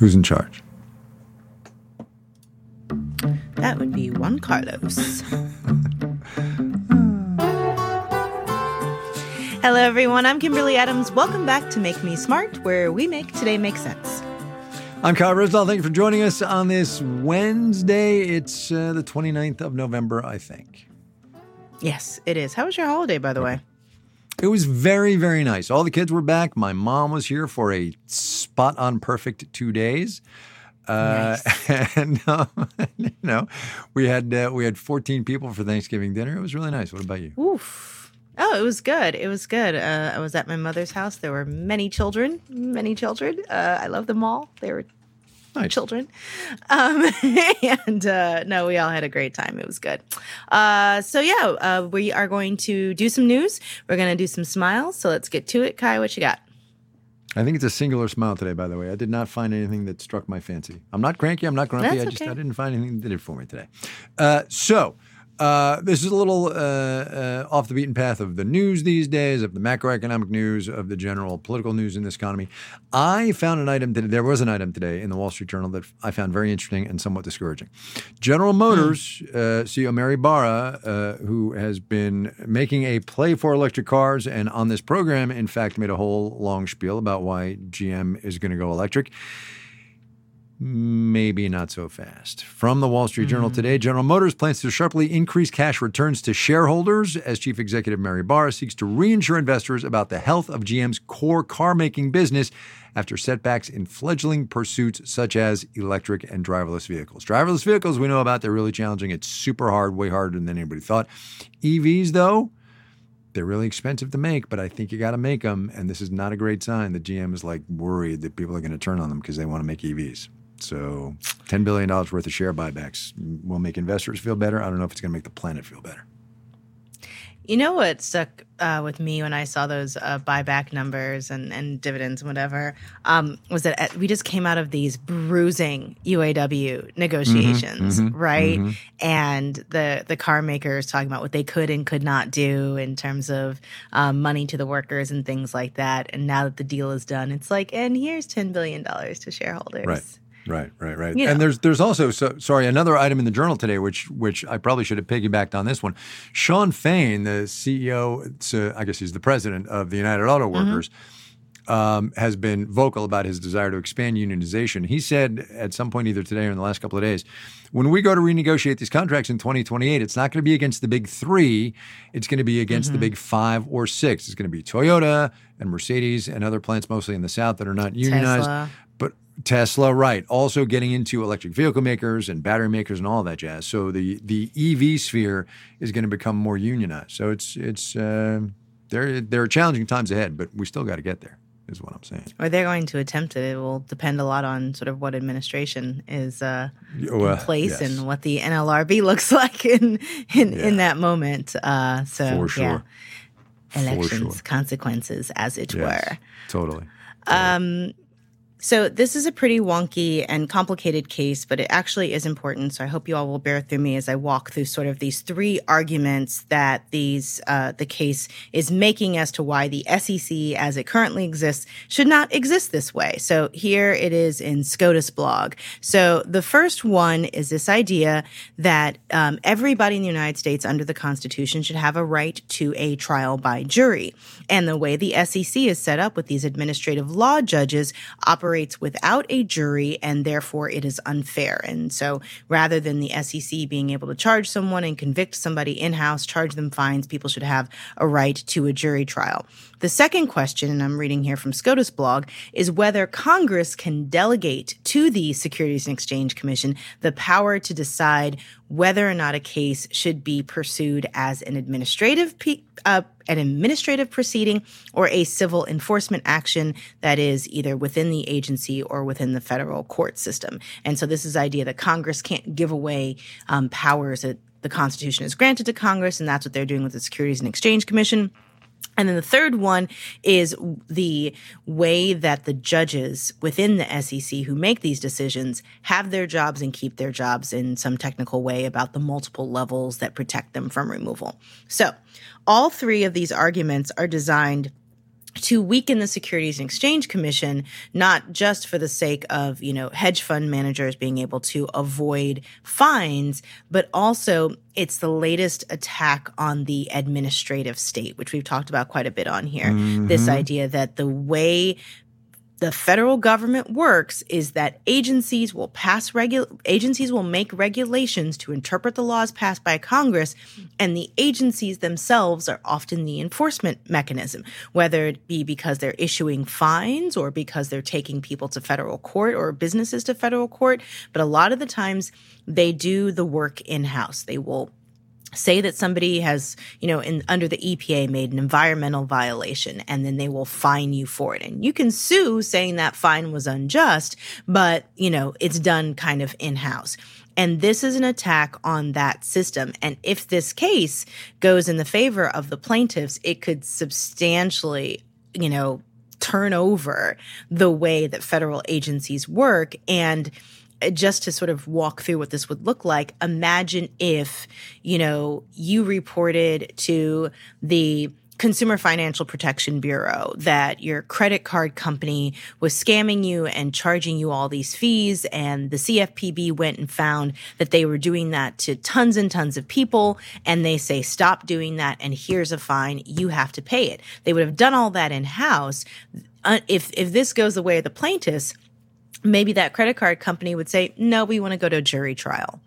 Who's in charge? That would be Juan Carlos. Hello, everyone. I'm Kimberly Adams. Welcome back to Make Me Smart, where we make today make sense. I'm Kai Ryssdal. Thank you for joining us on this Wednesday. It's the 29th of November, I think. Yes, it is. How was your holiday, by the way? It was very, very nice. All the kids were back. My mom was here for a spot-on perfect 2 days. Nice. And, you know, we had 14 people for Thanksgiving dinner. It was really nice. What about you? Oof. Oh, it was good. It was good. I was at my mother's house. There were many children. I love them all. They were nice children. No, we all had a great time. It was good. We are going to do some news. We're going to do some smiles. So let's get to it. Kai, what you got? I think it's a singular smile today, by the way. I did not find anything that struck my fancy. I'm not cranky. I'm not grumpy. That's I didn't find anything that did it for me today. So this is a little off the beaten path of the news these days, of the macroeconomic news, of the general political news in this economy. I found an item today. There was an item today in the Wall Street Journal that I found very interesting and somewhat discouraging. General Motors CEO Mary Barra, who has been making a play for electric cars and on this program, in fact, made a whole long spiel about why GM is going to go electric. Maybe not so fast. From the Wall Street Journal today, General Motors plans to sharply increase cash returns to shareholders as Chief Executive Mary Barra seeks to reassure investors about the health of GM's core car-making business after setbacks in fledgling pursuits such as electric and driverless vehicles. Driverless vehicles we know about, they're really challenging. It's super hard, way harder than anybody thought. EVs, though, they're really expensive to make, but I think you got to make them, and this is not a great sign that GM is, like, worried that people are going to turn on them because they want to make EVs. So $10 billion worth of share buybacks will make investors feel better. I don't know if it's going to make the planet feel better. You know what stuck with me when I saw those buyback numbers and dividends and whatever was that we just came out of these bruising UAW negotiations, right? Mm-hmm. And the car makers talking about what they could and could not do in terms of money to the workers and things like that. And now that the deal is done, it's like, and here's $10 billion to shareholders. Right. You know. And there's also, another item in the Journal today, which I probably should have piggybacked on this one. Sean Fain, the CEO, so I guess he's the president of the United Auto Workers, has been vocal about his desire to expand unionization. He said at some point either today or in the last couple of days, when we go to renegotiate these contracts in 2028, it's not going to be against the big three. It's going to be against the big five or six. It's going to be Toyota and Mercedes and other plants mostly in the South that are not unionized. Tesla, right. Also getting into electric vehicle makers and battery makers and all that jazz. So the EV sphere is going to become more unionized. So it's there are challenging times ahead, but we still got to get there is what I'm saying. Or they're going to attempt it. It will depend a lot on sort of what administration is in place and what the NLRB looks like in that moment. For sure. Yeah. Elections, for sure. Consequences, as it were. Totally. So this is a pretty wonky and complicated case, but it actually is important. So I hope you all will bear through me as I walk through sort of these three arguments that the case is making as to why the SEC, as it currently exists, should not exist this way. So here it is in SCOTUS blog. So the first one is this idea that everybody in the United States under the Constitution should have a right to a trial by jury. And the way the SEC is set up with these administrative law judges operates without a jury, and therefore it is unfair. And so rather than the SEC being able to charge someone and convict somebody in-house, charge them fines, people should have a right to a jury trial. The second question, and I'm reading here from SCOTUS blog, is whether Congress can delegate to the Securities and Exchange Commission the power to decide whether or not a case should be pursued as an administrative proceeding or a civil enforcement action that is either within the agency or within the federal court system. And so this is the idea that Congress can't give away powers that the Constitution has granted to Congress, and that's what they're doing with the Securities and Exchange Commission. And then the third one is the way that the judges within the SEC who make these decisions have their jobs and keep their jobs in some technical way about the multiple levels that protect them from removal. So all three of these arguments are designed to weaken the Securities and Exchange Commission, not just for the sake of, you know, hedge fund managers being able to avoid fines, but also it's the latest attack on the administrative state, which we've talked about quite a bit on here. Mm-hmm. This idea that the way the federal government works is that agencies will pass agencies will make regulations to interpret the laws passed by Congress, and the agencies themselves are often the enforcement mechanism, whether it be because they're issuing fines or because they're taking people to federal court or businesses to federal court. But a lot of the times they do the work in-house. They will say that somebody has, you know, under the EPA made an environmental violation, and then they will fine you for it. And you can sue saying that fine was unjust, but, you know, it's done kind of in-house. And this is an attack on that system. And if this case goes in the favor of the plaintiffs, it could substantially, you know, turn over the way that federal agencies work. And just to sort of walk through what this would look like, imagine if, you know, you reported to the Consumer Financial Protection Bureau that your credit card company was scamming you and charging you all these fees, and the CFPB went and found that they were doing that to tons and tons of people, and they say, stop doing that, and here's a fine, you have to pay it. They would have done all that in-house. If this goes the way of the plaintiffs, maybe that credit card company would say, no, we want to go to a jury trial.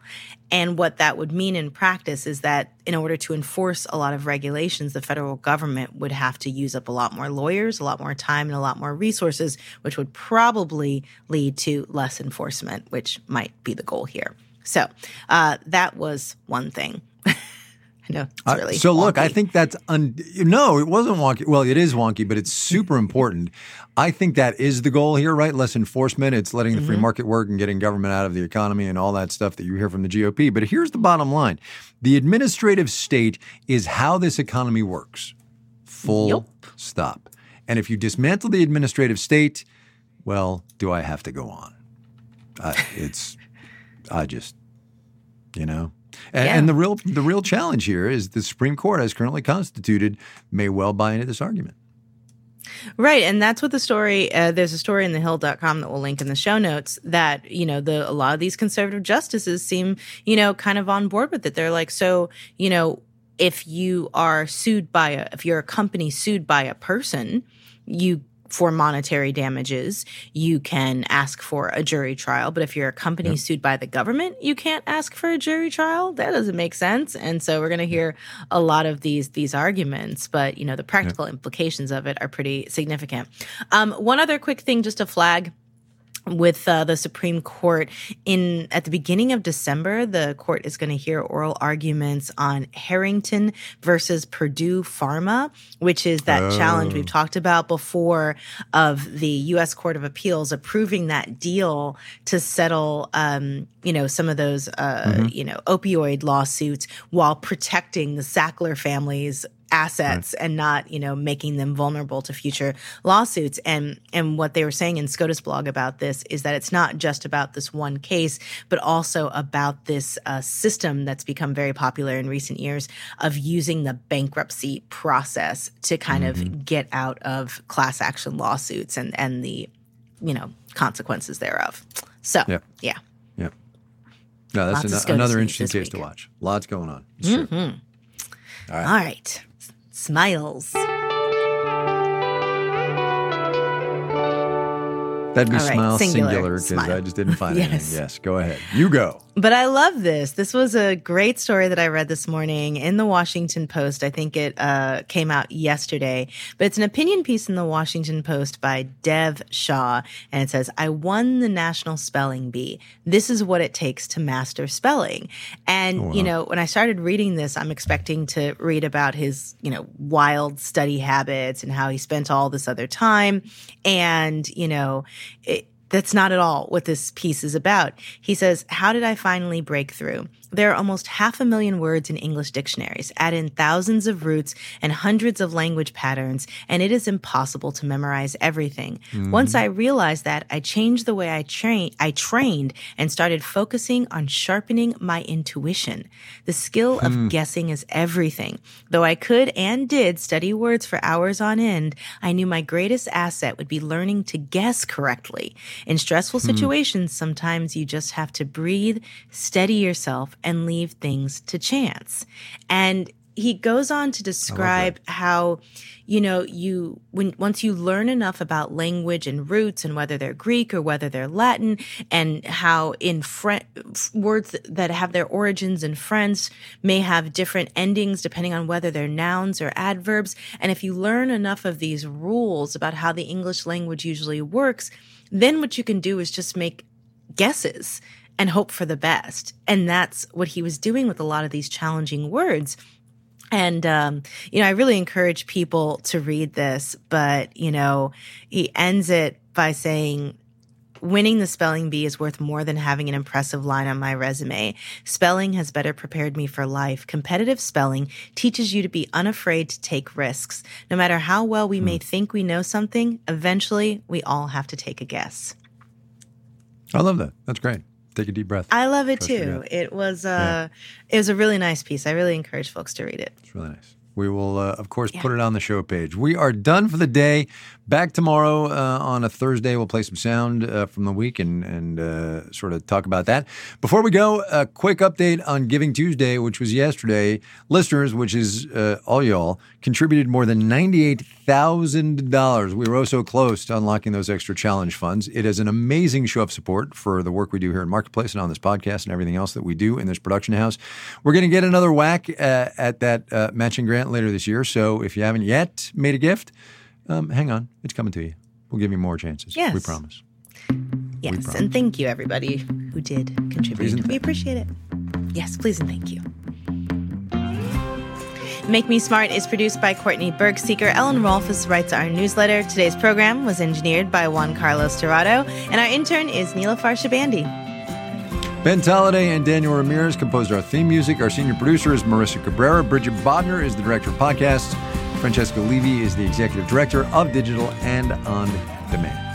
And what that would mean in practice is that in order to enforce a lot of regulations, the federal government would have to use up a lot more lawyers, a lot more time, and a lot more resources, which would probably lead to less enforcement, which might be the goal here. So that was one thing. I know it's really so wonky. Look, I think that's no, it wasn't wonky. Well, it is wonky, but it's super important. I think that is the goal here, right? Less enforcement. It's letting the free market work and getting government out of the economy and all that stuff that you hear from the GOP. But here's the bottom line. The administrative state is how this economy works. Full stop. And if you dismantle the administrative state, well, do I have to go on? And the real challenge here is the Supreme Court, as currently constituted, may well buy into this argument. Right. And that's what the story, there's a story in the Hill.com that we'll link in the show notes that, you know, a lot of these conservative justices seem, you know, kind of on board with it. They're like, so, you know, if you're a company sued by a person, for monetary damages, you can ask for a jury trial. But if you're a company sued by the government, you can't ask for a jury trial. That doesn't make sense. And so we're going to hear a lot of these arguments. But, you know, the practical implications of it are pretty significant. One other quick thing just to flag. With the Supreme Court at the beginning of December, the court is going to hear oral arguments on Harrington versus Purdue Pharma, which is that challenge we've talked about before of the U.S. Court of Appeals approving that deal to settle, you know, some of those, you know, opioid lawsuits while protecting the Sackler family's assets and not, you know, making them vulnerable to future lawsuits. And what they were saying in SCOTUS blog about this is that it's not just about this one case, but also about this system that's become very popular in recent years of using the bankruptcy process to kind of get out of class action lawsuits and the, you know, consequences thereof. So, yeah. No, that's another interesting case to watch. Lots going on. Sure. Mm-hmm. All right. Smiles. That'd be smile singular because I just didn't find anything. Yes, go ahead. You go. But I love this. This was a great story that I read this morning in the Washington Post. I think it came out yesterday. But it's an opinion piece in the Washington Post by Dev Shah. And it says, I won the National Spelling Bee. This is what it takes to master spelling. And, you know, when I started reading this, I'm expecting to read about his, you know, wild study habits and how he spent all this other time. And, you know, that's not at all what this piece is about. He says, how did I finally break through? There are almost 500,000 words in English dictionaries, add in thousands of roots and hundreds of language patterns, and it is impossible to memorize everything. Mm-hmm. Once I realized that, I changed the way I trained and started focusing on sharpening my intuition. The skill of guessing is everything. Though I could and did study words for hours on end, I knew my greatest asset would be learning to guess correctly. In stressful situations, sometimes you just have to breathe, steady yourself, and leave things to chance. And he goes on to describe how, you know, once you learn enough about language and roots and whether they're Greek or whether they're Latin, and how in words that have their origins in French may have different endings depending on whether they're nouns or adverbs. And if you learn enough of these rules about how the English language usually works, then what you can do is just make guesses and hope for the best. And that's what he was doing with a lot of these challenging words. And, you know, I really encourage people to read this, but, you know, he ends it by saying, winning the spelling bee is worth more than having an impressive line on my resume. Spelling has better prepared me for life. Competitive spelling teaches you to be unafraid to take risks. No matter how well we may think we know something, eventually we all have to take a guess. I love that. That's great. Take a deep breath. I love it too. It was a really nice piece. I really encourage folks to read it. It's really nice. We will, of course, put it on the show page. We are done for the day. Back tomorrow on a Thursday. We'll play some sound from the week and sort of talk about that. Before we go, a quick update on Giving Tuesday, which was yesterday. Listeners, which is all y'all, contributed more than $98,000. We were so close to unlocking those extra challenge funds. It is an amazing show of support for the work we do here at Marketplace and on this podcast and everything else that we do in this production house. We're going to get another whack at that matching grant later this year. So if you haven't yet made a gift, hang on. It's coming to you. We'll give you more chances. Yes. We promise. Yes. We promise. And thank you, everybody who did contribute. We appreciate it. Yes, please and thank you. Make Me Smart is produced by Courtney Bergseeker. Ellen Rolfes writes our newsletter. Today's program was engineered by Juan Carlos Dorado. And our intern is Nila Farsha-Bandy. Ben Tolliday and Daniel Ramirez composed our theme music. Our senior producer is Marissa Cabrera. Bridget Bodner is the director of podcasts. Francesca Levy is the executive director of Digital and On Demand.